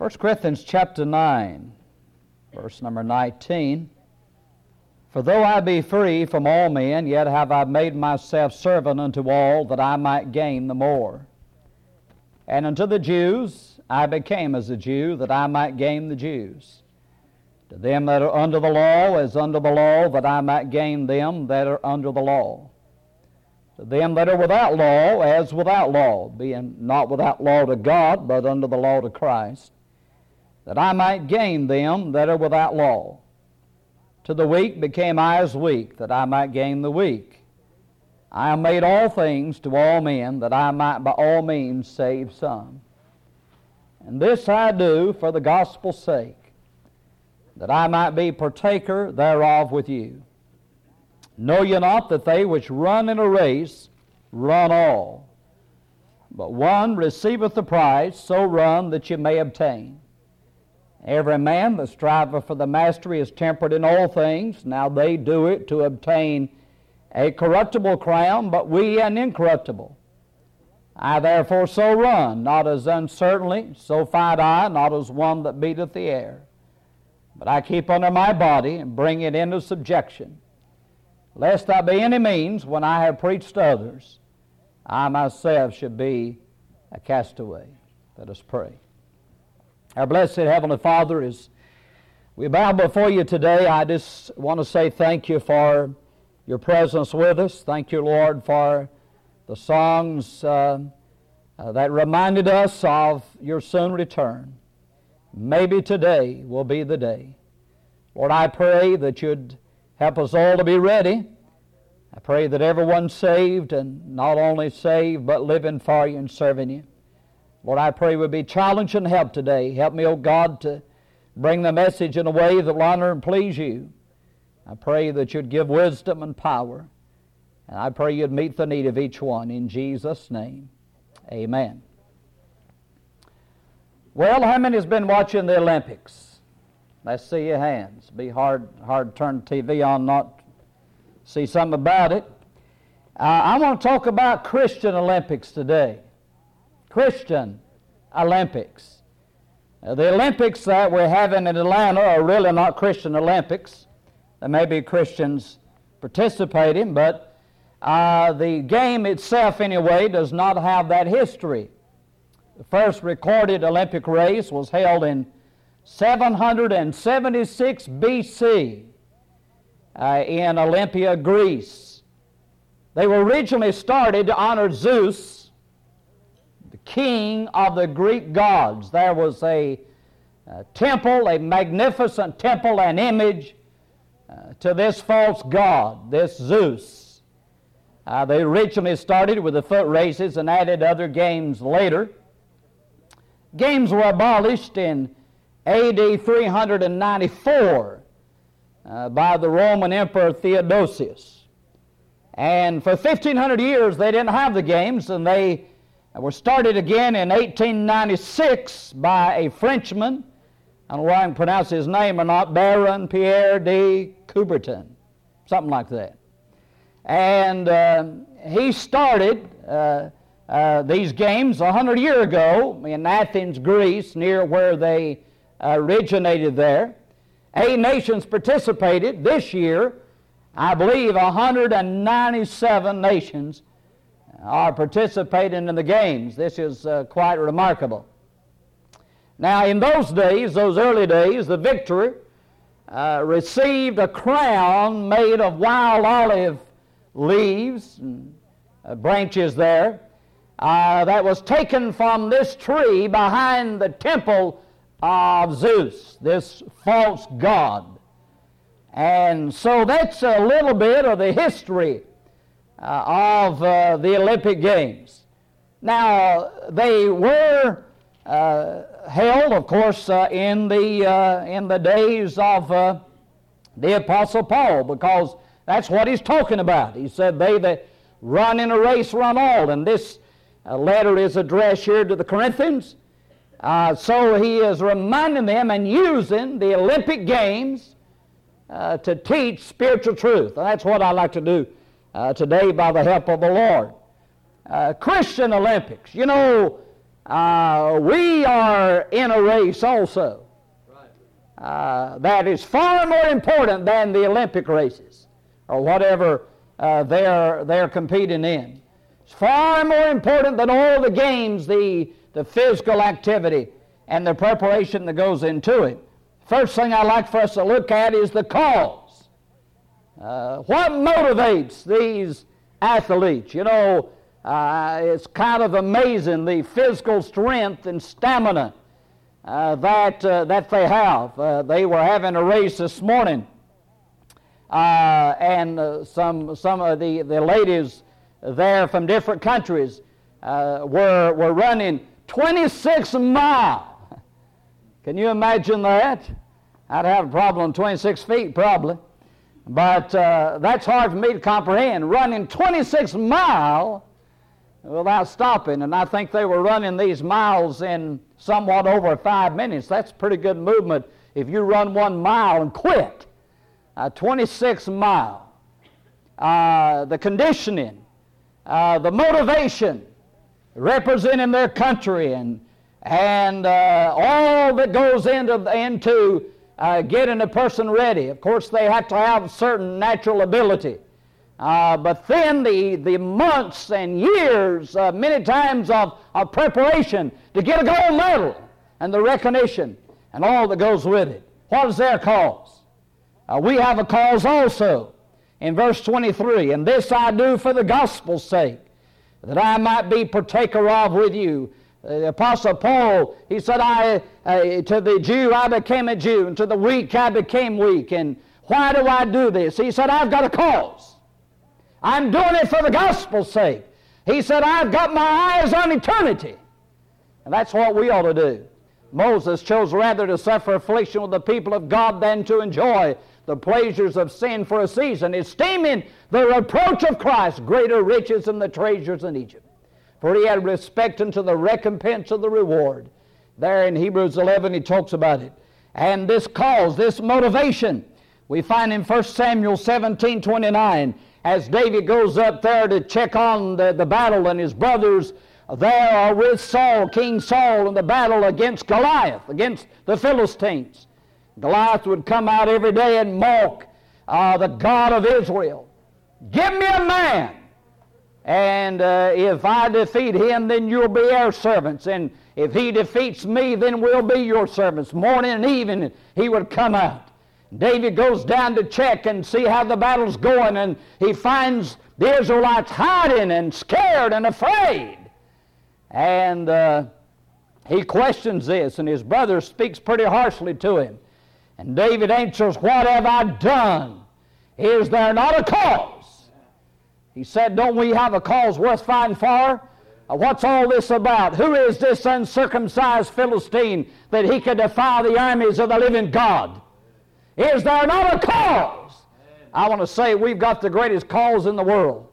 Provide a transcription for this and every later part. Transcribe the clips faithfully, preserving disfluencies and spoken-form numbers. First Corinthians chapter nine, verse number nineteen. For though I be free from all men, yet have I made myself servant unto all, that I might gain the more. And unto the Jews I became as a Jew, that I might gain the Jews. To them that are under the law, as under the law, that I might gain them that are under the law. To them that are without law, as without law, being not without law to God, but under the law to Christ, that I might gain them that are without law. To the weak became I as weak, that I might gain the weak. I am made all things to all men, that I might by all means save some. And this I do for the gospel's sake, that I might be partaker thereof with you. Know ye not that they which run in a race run all, but one receiveth the prize, so run that ye may obtain. Every man that striveth for the mastery is temperate in all things. Now they do it to obtain a corruptible crown, but we an incorruptible. I therefore so run, not as uncertainly, so fight I, not as one that beateth the air. But I keep under my body and bring it into subjection, lest by any means, when I have preached to others, I myself should be a castaway. Let us pray. Our blessed Heavenly Father, as we bow before you today, I just want to say thank you for your presence with us. Thank you, Lord, for the songs uh, uh, that reminded us of your soon return. Maybe today will be the day. Lord, I pray that you'd help us all to be ready. I pray that everyone saved, and not only saved, but living for you and serving you. Lord, I pray we'll be challenged and helped today. Help me, O God, to bring the message in a way that will honor and please you. I pray that you'd give wisdom and power. And I pray you'd meet the need of each one. In Jesus' name, amen. Well, how many has been watching the Olympics? Let's see your hands. Be hard, hard to turn the T V on, not see something about it. Uh, I want to talk about Christian Olympics today. Christian Olympics. Now, the Olympics that we're having in Atlanta are really not Christian Olympics. There may be Christians participating, but uh, the game itself, anyway, does not have that history. The first recorded Olympic race was held in seven seventy-six B C uh, in Olympia, Greece. They were originally started to honor Zeus, king of the Greek gods. There was a, a temple, a magnificent temple, an image uh, to this false god, this Zeus. Uh, they originally started with the foot races and added other games later. Games were abolished in A D three ninety-four uh, by the Roman Emperor Theodosius. And for fifteen hundred years they didn't have the games, and they And were started again in eighteen ninety-six by a Frenchman. I don't know why I can pronounce his name or not, Baron Pierre de Coubertin, something like that. And uh, he started uh, uh, these games one hundred years ago in Athens, Greece, near where they uh, originated there. Eight nations participated. This year, I believe one hundred ninety-seven nations are participating in the games. This is uh, quite remarkable. Now, in those days, those early days, the victor uh, received a crown made of wild olive leaves and uh, branches there uh, that was taken from this tree behind the temple of Zeus, this false god. And so that's a little bit of the history Uh, of uh, the Olympic Games. Now, they were uh, held, of course, uh, in the uh, in the days of uh, the Apostle Paul, because that's what he's talking about. He said, they that run in a race run all, and this uh, letter is addressed here to the Corinthians. Uh, so he is reminding them and using the Olympic Games uh, to teach spiritual truth. And that's what I like to do Uh, today by the help of the Lord. Uh, Christian Olympics. You know, uh, we are in a race also uh, that is far more important than the Olympic races or whatever uh, they're they're competing in. It's far more important than all the games, the the physical activity and the preparation that goes into it. First thing I'd like for us to look at is the cause. Uh, what motivates these athletes? You know, uh, it's kind of amazing the physical strength and stamina uh, that uh, that they have. Uh, they were having a race this morning, uh, and uh, some some of the, the ladies there from different countries uh, were were running twenty-six miles. Can you imagine that? I'd have a problem twenty-six feet probably. But uh, that's hard for me to comprehend. Running twenty-six miles without stopping. And I think they were running these miles in somewhat over five minutes. That's pretty good movement if you run one mile and quit. Uh, twenty-six mile. Uh, the conditioning, uh, the motivation, representing their country and And uh, all that goes into, into uh, getting a person ready. Of course, they have to have a certain natural ability. Uh, but then the, the months and years, uh, many times of, of preparation to get a gold medal and the recognition and all that goes with it. What is their cause? Uh, we have a cause also in verse twenty-three. And this I do for the gospel's sake, that I might be partaker of with you. The Apostle Paul, he said, "I uh, to the Jew I became a Jew, and to the weak I became weak. And why do I do this?" He said, "I've got a cause. I'm doing it for the gospel's sake." He said, "I've got my eyes on eternity." And that's what we ought to do. Moses chose rather to suffer affliction with the people of God than to enjoy the pleasures of sin for a season, esteeming the reproach of Christ greater riches than the treasures in Egypt. For he had respect unto the recompense of the reward. There in Hebrews eleven he talks about it. And this cause, this motivation, we find in First Samuel seventeen twenty-nine, as David goes up there to check on the, the battle, and his brothers there are with Saul, King Saul, in the battle against Goliath, against the Philistines. Goliath would come out every day and mock uh, the God of Israel. Give me a man. And uh, if I defeat him, then you'll be our servants. And if he defeats me, then we'll be your servants. Morning and evening, he would come out. David goes down to check and see how the battle's going, and he finds the Israelites hiding and scared and afraid. And uh, he questions this, and his brother speaks pretty harshly to him. And David answers, "What have I done? Is there not a cause?" He said, "Don't we have a cause worth fighting for? Uh, what's all this about? Who is this uncircumcised Philistine that he could defy the armies of the living God? Is there not a cause?" I want to say we've got the greatest cause in the world.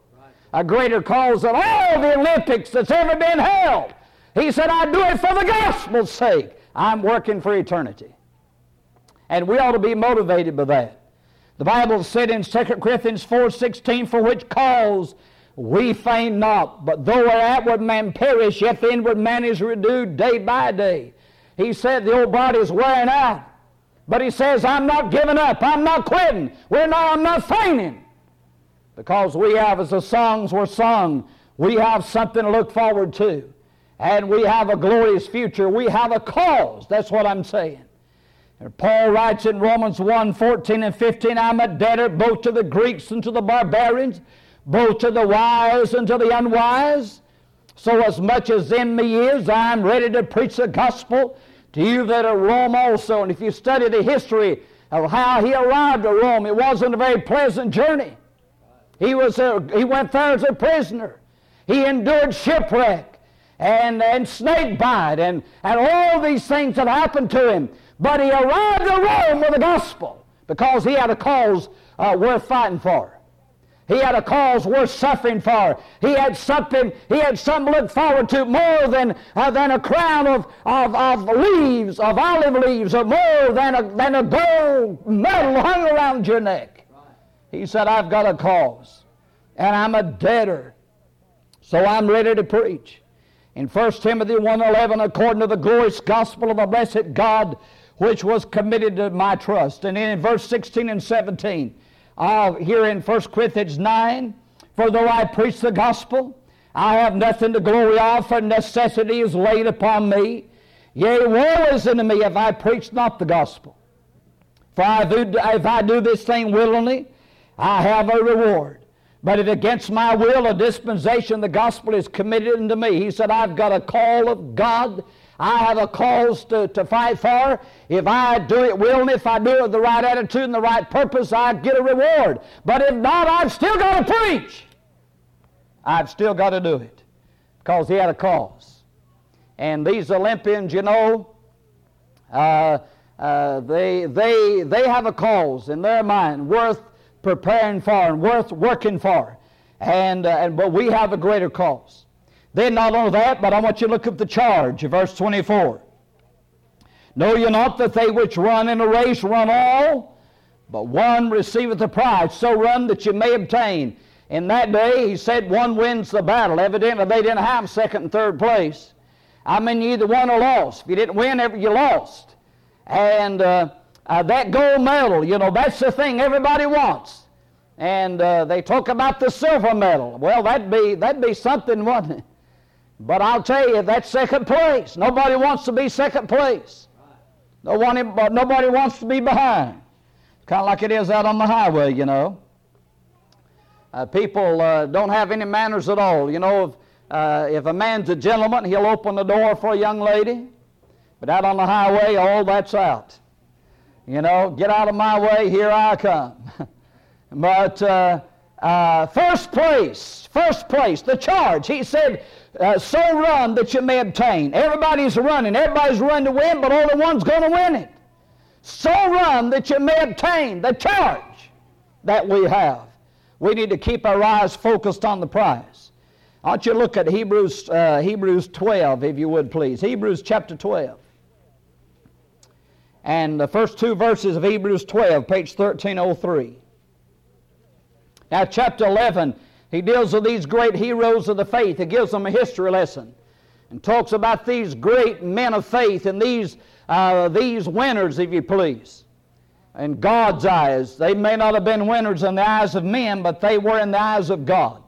A greater cause than all the Olympics that's ever been held. He said, "I do it for the gospel's sake. I'm working for eternity." And we ought to be motivated by that. The Bible said in Second Corinthians four sixteen, "For which cause we faint not, but though our outward man perish, yet the inward man is renewed day by day." He said the old body is wearing out, but he says, "I'm not giving up. I'm not quitting. We're not. I'm not fainting," because we have, as the songs were sung, we have something to look forward to, and we have a glorious future. We have a cause. That's what I'm saying. Paul writes in Romans one fourteen and fifteen, "I'm a debtor both to the Greeks and to the barbarians, both to the wise and to the unwise. So as much as in me is, I am ready to preach the gospel to you that are Rome also." And if you study the history of how he arrived at Rome, it wasn't a very pleasant journey. He was a, he went there as a prisoner. He endured shipwreck and, and snake bite and, and all these things that happened to him. But he arrived at Rome with the gospel because he had a cause uh, worth fighting for. He had a cause worth suffering for. He had something. He had something to look forward to more than uh, than a crown of, of of leaves, of olive leaves, or more than a than a gold medal hung around your neck. He said, "I've got a cause, and I'm a debtor, so I'm ready to preach." In First Timothy one eleven, according to the glorious gospel of the blessed God, which was committed to my trust. And then in verse sixteen and seventeen, uh, here in First Corinthians nine, for though I preach the gospel, I have nothing to glory of, for necessity is laid upon me. Yea, woe is unto me if I preach not the gospel. For I do, if I do this thing willingly, I have a reward. But if against my will a dispensation of the gospel is committed unto me, he said, I've got a call of God. I have a cause to, to fight for. If I do it willingly, if I do it with the right attitude and the right purpose, I get a reward. But if not, I've still got to preach. I've still got to do it because he had a cause. And these Olympians, you know, uh, uh, they, they, they have a cause in their mind worth preparing for and worth working for. And, uh, and but we have a greater cause. Then not only that, but I want you to look at the charge, verse twenty-four. Know ye not that they which run in a race run all, but one receiveth the prize, so run that you may obtain. In that day, he said, one wins the battle. Evidently, they didn't have second and third place. I mean, you either won or lost. If you didn't win, you lost. And uh, uh, that gold medal, you know, that's the thing everybody wants. And uh, they talk about the silver medal. Well, that'd be, that'd be something, wouldn't it? But I'll tell you, that's second place. Nobody wants to be second place. Nobody, nobody wants to be behind. Kind of like it is out on the highway, you know. Uh, people uh, don't have any manners at all. You know, if, uh, if a man's a gentleman, he'll open the door for a young lady. But out on the highway, all that's out. You know, get out of my way, here I come. But uh, uh, first place, first place, the charge. He said, Uh, so run that you may obtain. Everybody's running. Everybody's running to win, but only one's going to win it. So run that you may obtain the charge that we have. We need to keep our eyes focused on the prize. I want you to look at Hebrews, uh, Hebrews twelve, if you would, please. Hebrews chapter twelve. And the first two verses of Hebrews twelve, page thirteen oh three. Now, chapter eleven, he deals with these great heroes of the faith. He gives them a history lesson and talks about these great men of faith and these, uh, these winners, if you please. In God's eyes, they may not have been winners in the eyes of men, but they were in the eyes of God.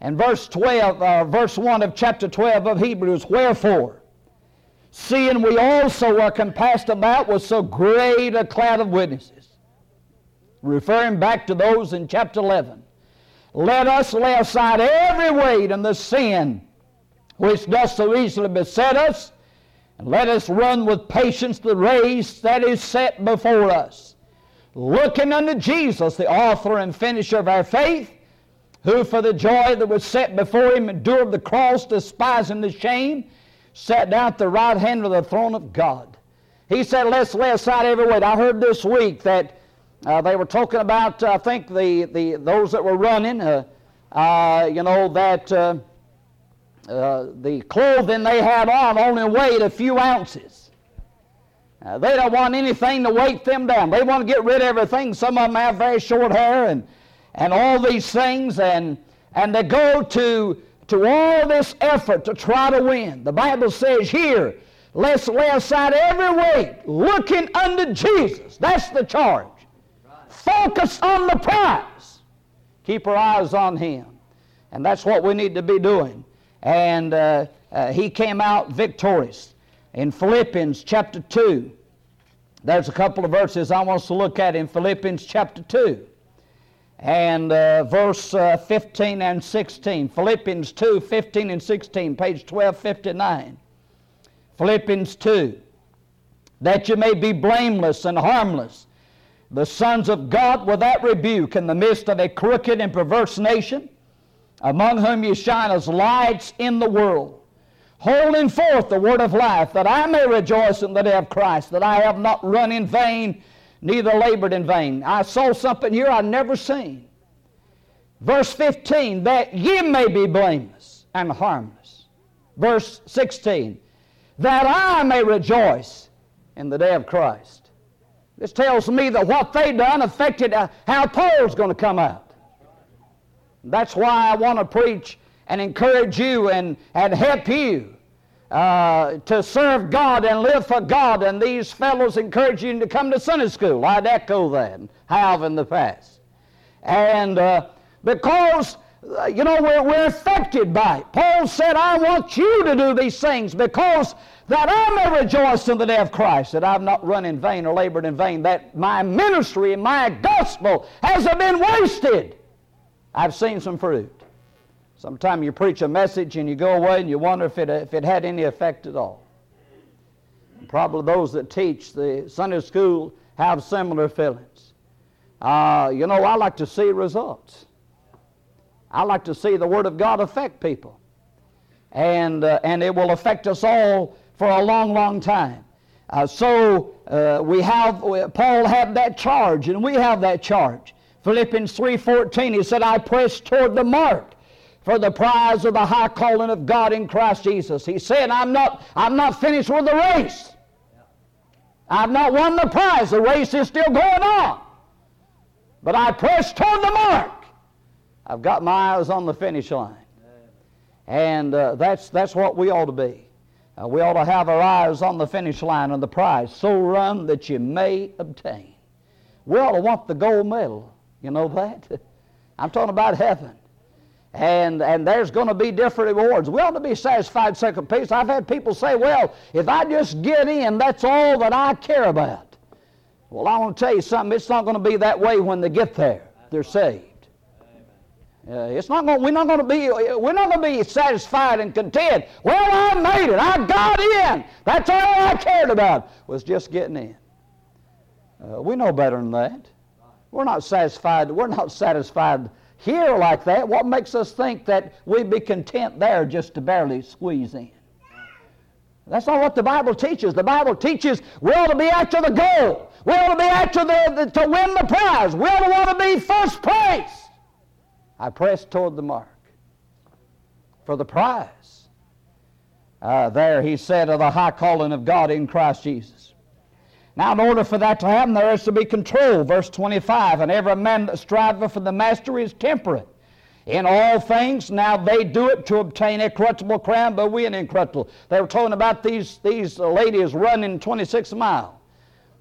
And verse twelve, uh, verse one of chapter twelve of Hebrews, wherefore, seeing we also were compassed about with so great a cloud of witnesses, referring back to those in chapter eleven, let us lay aside every weight and the sin which doth so easily beset us, and let us run with patience the race that is set before us, looking unto Jesus, the author and finisher of our faith, who for the joy that was set before him endured the cross, despising the shame, sat down at the right hand of the throne of God. He said, let's lay aside every weight. I heard this week that Uh, they were talking about, uh, I think, the, the those that were running, uh, uh, you know, that uh, uh, the clothing they had on only weighed a few ounces. Uh, they don't want anything to weight them down. They want to get rid of everything. Some of them have very short hair and, and all these things, and and they go to, to all this effort to try to win. The Bible says here, let's lay aside every weight, looking unto Jesus. That's the charge. Focus on the prize. Keep our eyes on him. And that's what we need to be doing. And uh, uh, he came out victorious. In Philippians chapter two, there's a couple of verses I want us to look at in Philippians chapter two. And uh, verse uh, fifteen and sixteen. Philippians two, fifteen and sixteen, page twelve fifty-nine. Philippians two, that you may be blameless and harmless, the sons of God without rebuke, in the midst of a crooked and perverse nation, among whom you shine as lights in the world, holding forth the word of life, that I may rejoice in the day of Christ, that I have not run in vain, neither labored in vain. I saw something here I'd never seen. Verse fifteen, that ye may be blameless and harmless. Verse sixteen, that I may rejoice in the day of Christ. This tells me that what they done affected how Paul's going to come out. That's why I want to preach and encourage you and, and help you uh, to serve God and live for God. And these fellows encourage you to come to Sunday school. I'd echo that, have in the past. And uh, because, uh, you know, we're, we're affected by it. Paul said, I want you to do these things because that I may rejoice in the day of Christ, that I've not run in vain or labored in vain, that my ministry and my gospel hasn't been wasted. I've seen some fruit. Sometimes you preach a message and you go away and you wonder if it, if it had any effect at all. And probably those that teach the Sunday school have similar feelings. Uh, you know, I like to see results. I like to see the Word of God affect people. And, uh, and it will affect us all for a long, long time. Uh, so uh, we have, Paul had that charge, and we have that charge. Philippians three fourteen, he said, I press toward the mark for the prize of the high calling of God in Christ Jesus. He said, I'm not, I'm not finished with the race. I've not won the prize. The race is still going on. But I press toward the mark. I've got my eyes on the finish line. And uh, that's, that's what we ought to be. Uh, we ought to have our eyes on the finish line and the prize. So run that you may obtain. We ought to want the gold medal. You know that? I'm talking about heaven. And and there's going to be different rewards. We ought to be satisfied, second piece. I've had people say, well, if I just get in, that's all that I care about. Well, I want to tell you something. It's not going to be that way when they get there. They're saved. Uh, it's not going. We're not going to be. We're not going to be satisfied and content. Well, I made it. I got in. That's all I cared about was just getting in. Uh, we know better than that. We're not satisfied. We're not satisfied here like that. What makes us think that we'd be content there just to barely squeeze in? That's not what the Bible teaches. The Bible teaches we ought to be after the goal. We ought to be after the, the to win the prize. We ought to want to be first place. I press toward the mark for the prize. Uh, there, he said, of the high calling of God in Christ Jesus. Now, in order for that to happen, there is to be control. Verse twenty-five, and every man that striveth for the mastery is temperate. In all things, now they do it to obtain a corruptible crown, but we an incorruptible. They were talking about these, these ladies running twenty-six mile.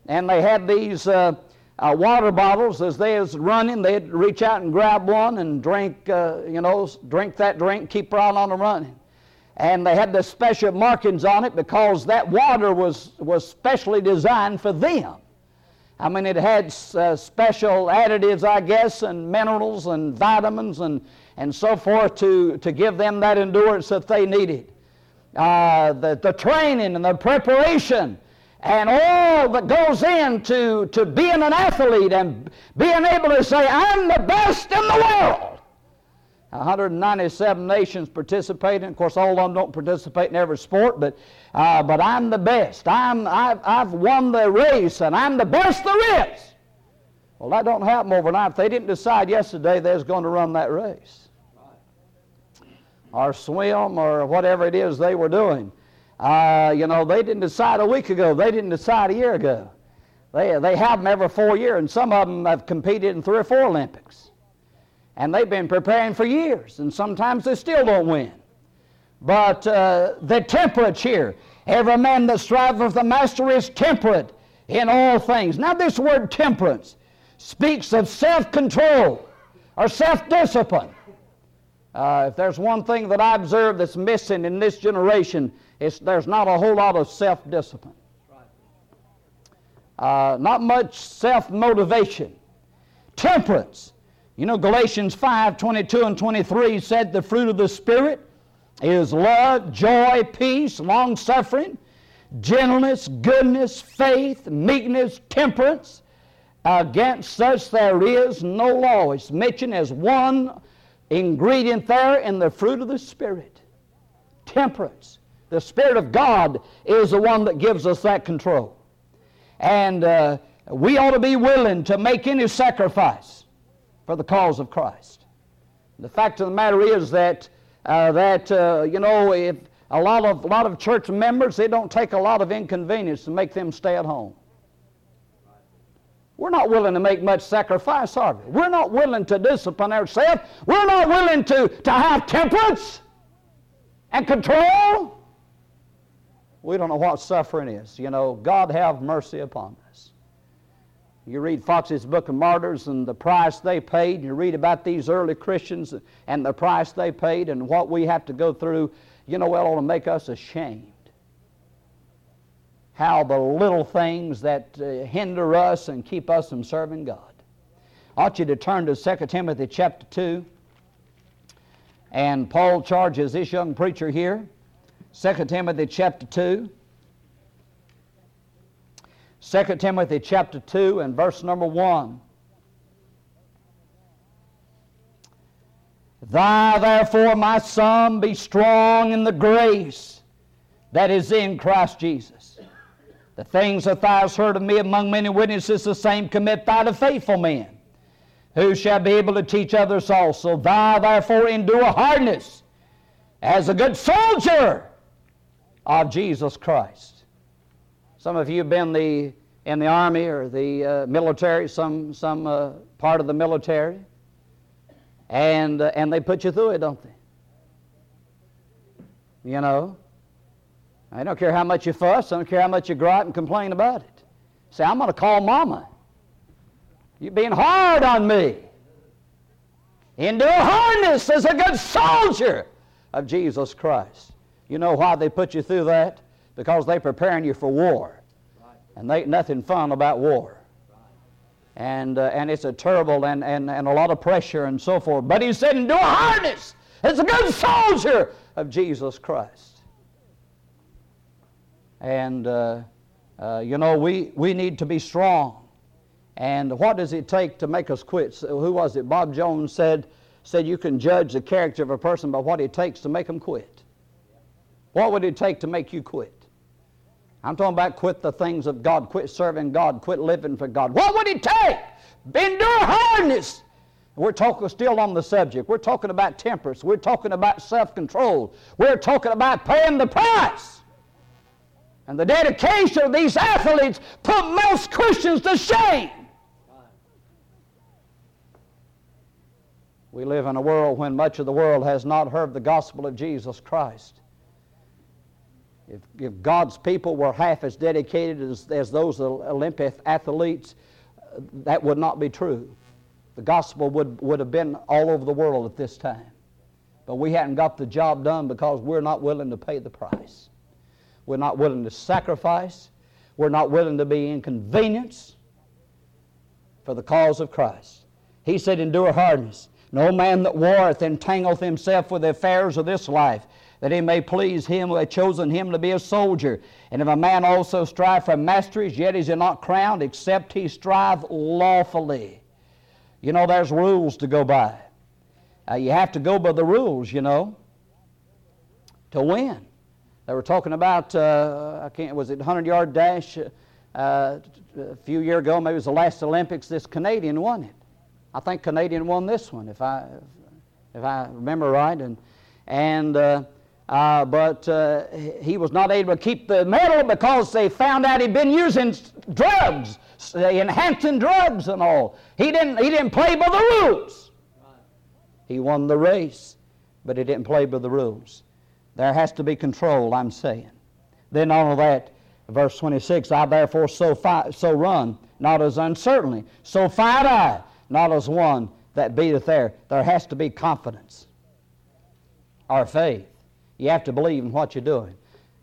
And they had these... Uh, Uh, water bottles. As they was running, they'd reach out and grab one and drink, uh, you know, drink that drink, keep right on the running. And they had the special markings on it because that water was, was specially designed for them. I mean, it had uh, special additives, I guess, and minerals and vitamins and, and so forth to, to give them that endurance that they needed. Uh, the, the training and the preparation and all that goes into to being an athlete and being able to say, I'm the best in the world. one hundred ninety-seven nations participate. Of course, all of them don't participate in every sport, but uh, but I'm the best. I'm, I've, I've won the race, and I'm the best there is. Well, that don't happen overnight. If they didn't decide yesterday they was going to run that race or swim or whatever it is they were doing. Uh, you know, they didn't decide a week ago. They didn't decide a year ago. They they have them every four years, and some of them have competed in three or four Olympics. And they've been preparing for years, and sometimes they still don't win. But uh, the temperate here, every man that striveth for the master is temperate in all things. Now this word temperance speaks of self-control or self-discipline. Uh, if there's one thing that I observe that's missing in this generation, it's, there's not a whole lot of self-discipline. Uh, not much self-motivation. Temperance. You know, Galatians five twenty-two and twenty-three said the fruit of the Spirit is love, joy, peace, long-suffering, gentleness, goodness, faith, meekness, temperance. Against such there is no law. It's mentioned as one ingredient there in the fruit of the Spirit. Temperance. The Spirit of God is the one that gives us that control. And uh, we ought to be willing to make any sacrifice for the cause of Christ. The fact of the matter is that, uh, that uh, you know, if a lot of, lot of church members, it don't take a lot of inconvenience to make them stay at home. We're not willing to make much sacrifice, are we? We're not willing to discipline ourselves. We're not willing to, to have temperance and control. We don't know what suffering is. You know, God have mercy upon us. You read Foxe's Book of Martyrs and the price they paid. You read about these early Christians and the price they paid and what we have to go through. You know, it ought to make us ashamed. How the little things that uh, hinder us and keep us from serving God. I want you to turn to Second Timothy chapter two. And Paul charges this young preacher here. Second Timothy chapter two. Second Timothy chapter two and verse number one. Thou therefore, my son, be strong in the grace that is in Christ Jesus. The things that thou hast heard of me among many witnesses, the same commit thou to faithful men, who shall be able to teach others also. Thou therefore endure hardness as a good soldier of Jesus Christ. Some of you have been the, in the army or the uh, military, some, some uh, part of the military, and, uh, and they put you through it, don't they? You know? I don't care how much you fuss. I don't care how much you gripe and complain about it. Say, I'm going to call Mama. You're being hard on me. Endure hardness as a good soldier of Jesus Christ. You know why they put you through that? Because they're preparing you for war. And they ain't nothing fun about war. And, uh, and it's a terrible and, and, and a lot of pressure and so forth. But he said, endure hardness as a good soldier of Jesus Christ. And, uh, uh, you know, we, we need to be strong. And what does it take to make us quit? So who was it? Bob Jones said, said you can judge the character of a person by what it takes to make them quit. What would it take to make you quit? I'm talking about quit the things of God, quit serving God, quit living for God. What would it take? Endure hardness. We're talking still on the subject. We're talking about temperance. We're talking about self-control. We're talking about paying the price. And the dedication of these athletes put most Christians to shame. We live in a world when much of the world has not heard the gospel of Jesus Christ. If, if God's people were half as dedicated as, as those Olympic athletes, that would not be true. The gospel would, would have been all over the world at this time. But we hadn't got the job done because we're not willing to pay the price. We're not willing to sacrifice. We're not willing to be inconvenienced for the cause of Christ. He said, endure hardness. No man that warreth entangleth himself with the affairs of this life, that he may please him who hath chosen him to be a soldier. And if a man also strive for masteries, yet is he not crowned, except he strive lawfully. You know, there's rules to go by. Uh, you have to go by the rules, you know, to win. They were talking about, uh, I can't, was it hundred-yard dash uh, a few years ago? Maybe it was the last Olympics. This Canadian won it. I think Canadian won this one, if I if I remember right. And and uh, uh, but uh, he was not able to keep the medal because they found out he'd been using drugs, enhancing drugs and all. He didn't he didn't play by the rules. He won the race, but he didn't play by the rules. There has to be control, I'm saying. Then on that, verse twenty-six, I therefore so fight, so run, not as uncertainly. So fight I, not as one that beateth there. There has to be confidence or faith. You have to believe in what you're doing.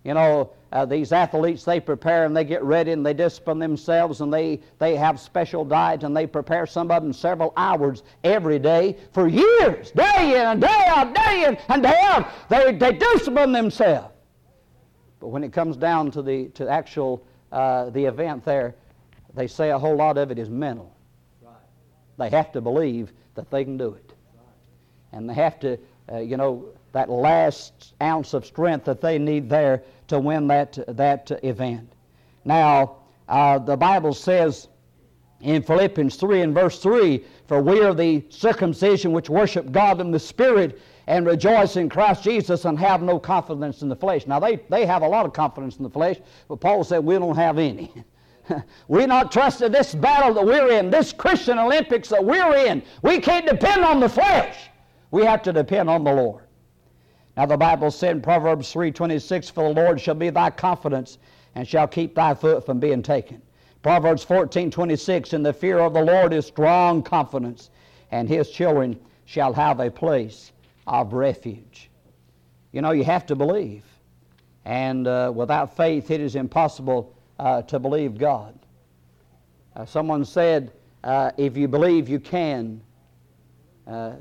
You know, uh, these athletes, they prepare and they get ready and they discipline themselves and they, they have special diets and they prepare some of them several hours every day for years, day in and day out, day in and day out. They, they discipline themselves. But when it comes down to the to actual uh, the event there, they say a whole lot of it is mental. Right. They have to believe that they can do it. Right. And they have to, uh, you know, that last ounce of strength that they need there to win that that event. Now, uh, the Bible says in Philippians three and verse three, for we are the circumcision which worship God in the Spirit and rejoice in Christ Jesus and have no confidence in the flesh. Now, they, they have a lot of confidence in the flesh, but Paul said we don't have any. We're not trusting this battle that we're in, this Christian Olympics that we're in. We can't depend on the flesh. We have to depend on the Lord. Now the Bible said in Proverbs three twenty-six, for the Lord shall be thy confidence and shall keep thy foot from being taken. Proverbs fourteen twenty-six, in the fear of the Lord is strong confidence, and his children shall have a place of refuge. You know, you have to believe. And uh, without faith, it is impossible uh, to believe God. Uh, someone said, uh, if you believe you can, uh,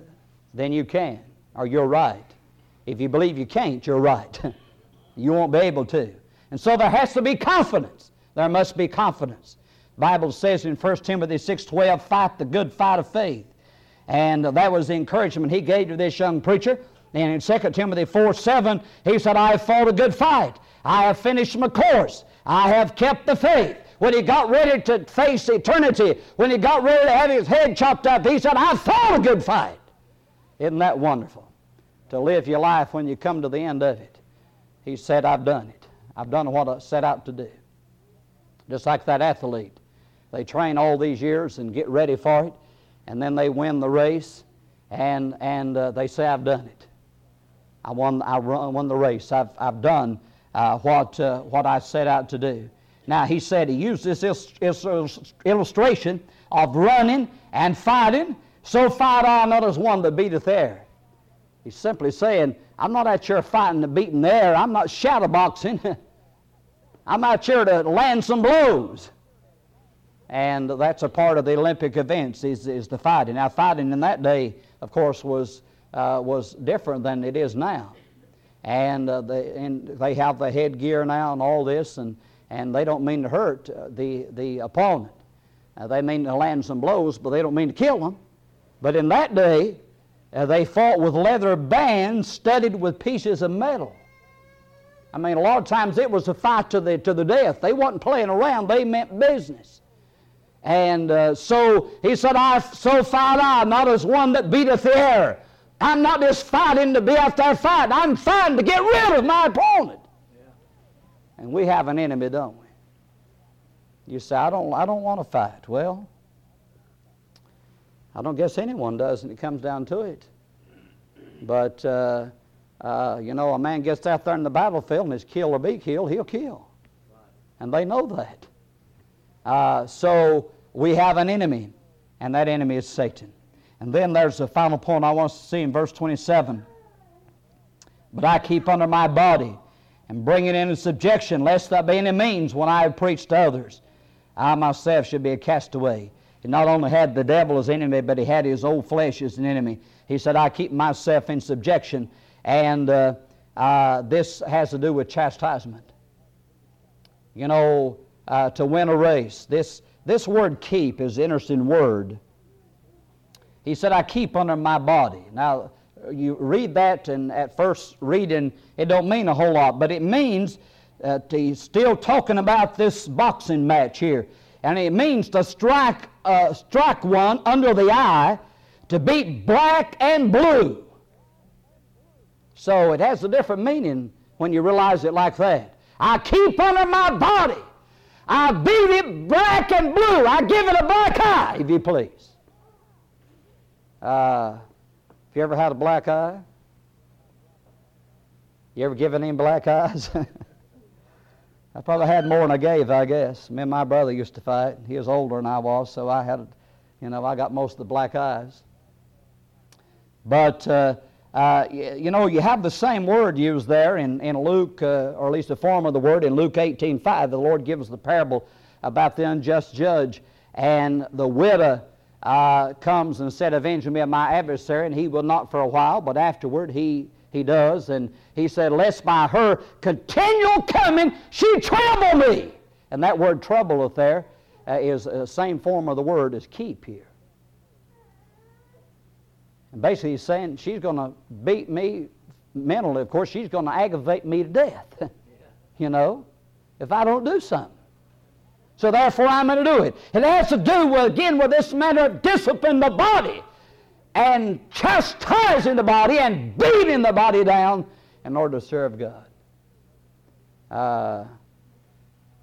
then you can, or you're right. If you believe you can't, you're right. You won't be able to. And so there has to be confidence. There must be confidence. The Bible says in First Timothy six twelve, fight the good fight of faith. And that was the encouragement he gave to this young preacher. And in Second Timothy four seven, he said, I have fought a good fight. I have finished my course. I have kept the faith. When he got ready to face eternity, when he got ready to have his head chopped up, he said, I fought a good fight. Isn't that wonderful? To live your life when you come to the end of it. He said, I've done it. I've done what I set out to do. Just like that athlete. They train all these years and get ready for it, and then they win the race, and and uh, they say, I've done it. I won, I run, won the race. I've, I've done uh, what, uh, what I set out to do. Now, he said he used this il- il- illustration of running and fighting. So fight I not as one that beateth air. He's simply saying, I'm not out here fighting the beating the air. I'm not shadow boxing. I'm out here to land some blows. And that's a part of the Olympic events is, is the fighting. Now, fighting in that day, of course, was uh, was different than it is now. And, uh, they, and they have the headgear now and all this, and, and they don't mean to hurt uh, the, the opponent. Uh, they mean to land some blows, but they don't mean to kill them. But in that day, uh, they fought with leather bands studded with pieces of metal. I mean, a lot of times it was a fight to the, to the death. They wasn't playing around. They meant business. And uh, so he said, I so fight I, not as one that beateth the air. I'm not just fighting to be out there fighting. I'm fighting to get rid of my opponent. Yeah. And we have an enemy, don't we? You say, I don't, I don't want to fight. Well, I don't guess anyone does when it comes down to it. But, uh, uh, you know, a man gets out there in the battlefield and is killed or be killed, he'll kill. Right. And they know that. Uh, so... We have an enemy, and that enemy is Satan. And then there's the final point I want us to see in verse twenty-seven. But I keep under my body and bring it into subjection, lest there be any means when I have preached to others. I myself should be a castaway. He not only had the devil as enemy, but he had his old flesh as an enemy. He said, I keep myself in subjection. And uh, uh, this has to do with chastisement. You know, uh, to win a race, this... This word keep is an interesting word. He said, I keep under my body. Now, you read that, and at first reading, it don't mean a whole lot, but it means uh, that he's still talking about this boxing match here. And it means to strike, uh, strike one under the eye, to beat black and blue. So it has a different meaning when you realize it like that. I keep under my body. I beat it black and blue. I give it a black eye, if you please. Uh, have you ever had a black eye? You ever given him black eyes? I probably had more than I gave, I guess. Me and my brother used to fight. He was older than I was, so I had, you know, I got most of the black eyes. But, uh, uh, you know, you have the same word used there in, in Luke, uh, or at least the form of the word in Luke eighteen five. The Lord gives the parable about the unjust judge, and the widow uh, comes and said, avenge me of my adversary, and he will not for a while, but afterward he, he does. And he said, lest by her continual coming she trouble me. And that word troubleth there uh, is the uh, same form of the word as keep here. Basically, he's saying she's going to beat me mentally. Of course, she's going to aggravate me to death, you know, if I don't do something. So therefore, I'm going to do it. It has to do, with, again, with this matter of discipline the body and chastising the body and beating the body down in order to serve God. Uh,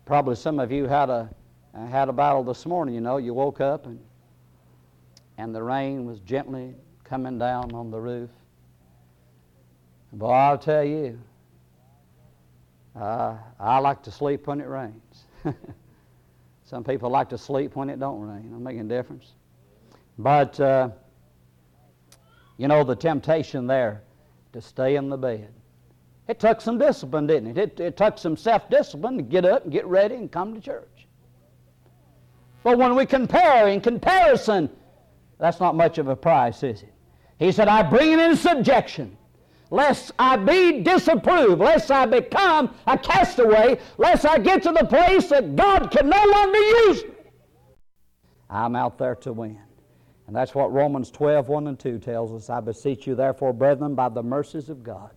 probably some of you had a, I had a battle this morning, you know. You woke up and and the rain was gently coming down on the roof. Boy, I'll tell you, uh, I like to sleep when it rains. Some people like to sleep when it don't rain. I'm making a difference. But, uh, you know, the temptation there to stay in the bed. It took some discipline, didn't it? It, it took some self-discipline to get up and get ready and come to church. But when we compare, in comparison, that's not much of a price, is it? He said, I bring it in subjection, lest I be disapproved, lest I become a castaway, lest I get to the place that God can no longer use me. I'm out there to win. And that's what Romans twelve, one and two tells us. I beseech you, therefore, brethren, by the mercies of God,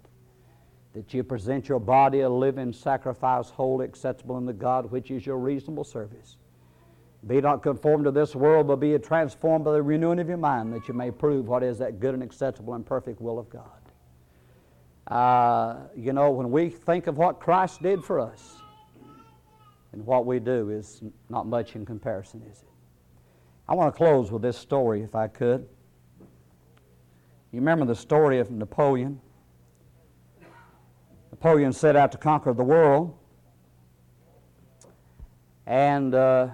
that you present your body a living sacrifice, holy, acceptable unto God, which is your reasonable service. Be not conformed to this world, but be transformed by the renewing of your mind, that you may prove what is that good and acceptable and perfect will of God. Uh, you know, when we think of what Christ did for us, and what we do is not much in comparison, is it? I want to close with this story, if I could. You remember the story of Napoleon? Napoleon set out to conquer the world, and uh,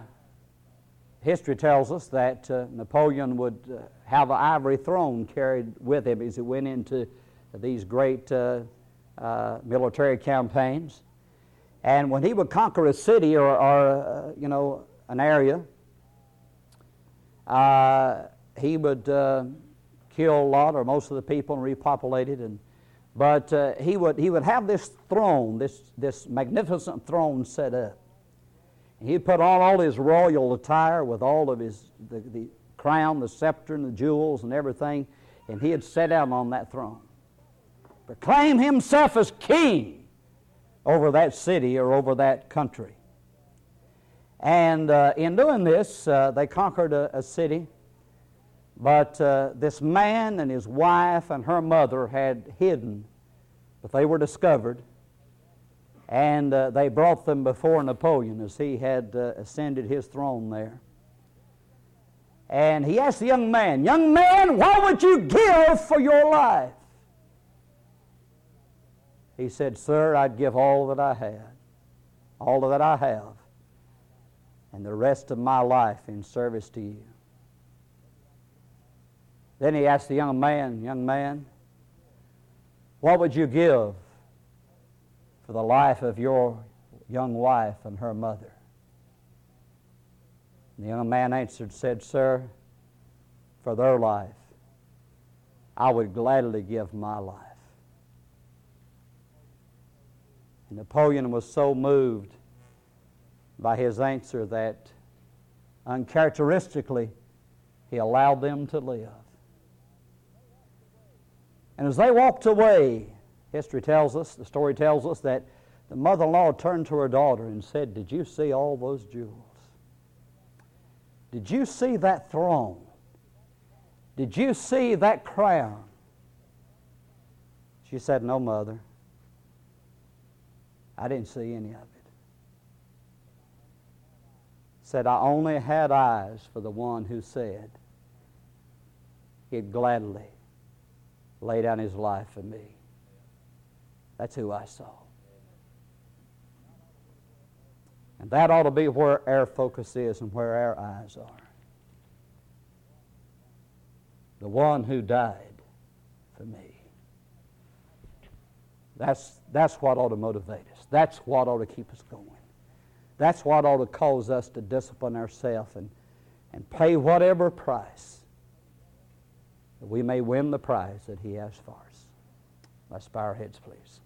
history tells us that uh, Napoleon would uh, have an ivory throne carried with him as he went into these great uh, uh, military campaigns. And when he would conquer a city or, or uh, you know, an area, uh, he would uh, kill a lot or most of the people and repopulate it. And, but uh, he would he would have this throne, this, this magnificent throne set up. He'd put on all his royal attire with all of his, the, the crown, the scepter, and the jewels and everything, and he had sat down on that throne. Proclaim himself as king over that city or over that country. And uh, in doing this, uh, they conquered a, a city, but uh, this man and his wife and her mother had hidden, but they were discovered. And uh, they brought them before Napoleon as he had uh, ascended his throne there. And he asked the young man, young man, what would you give for your life? He said, sir, I'd give all that I had, all that I have, and the rest of my life in service to you. Then he asked the young man, young man, what would you give for the life of your young wife and her mother? And the young man answered, said, sir, for their life, I would gladly give my life. And Napoleon was so moved by his answer that uncharacteristically he allowed them to live. And as they walked away, history tells us, the story tells us, that the mother-in-law turned to her daughter and said, did you see all those jewels? Did you see that throne? Did you see that crown? She said, no, mother. I didn't see any of it. Said, I only had eyes for the one who said he'd gladly lay down his life for me. That's who I saw. And that ought to be where our focus is and where our eyes are. The one who died for me. That's, that's what ought to motivate us. That's what ought to keep us going. That's what ought to cause us to discipline ourselves and, and pay whatever price that we may win the prize that He has for us. Let's bow our heads, please.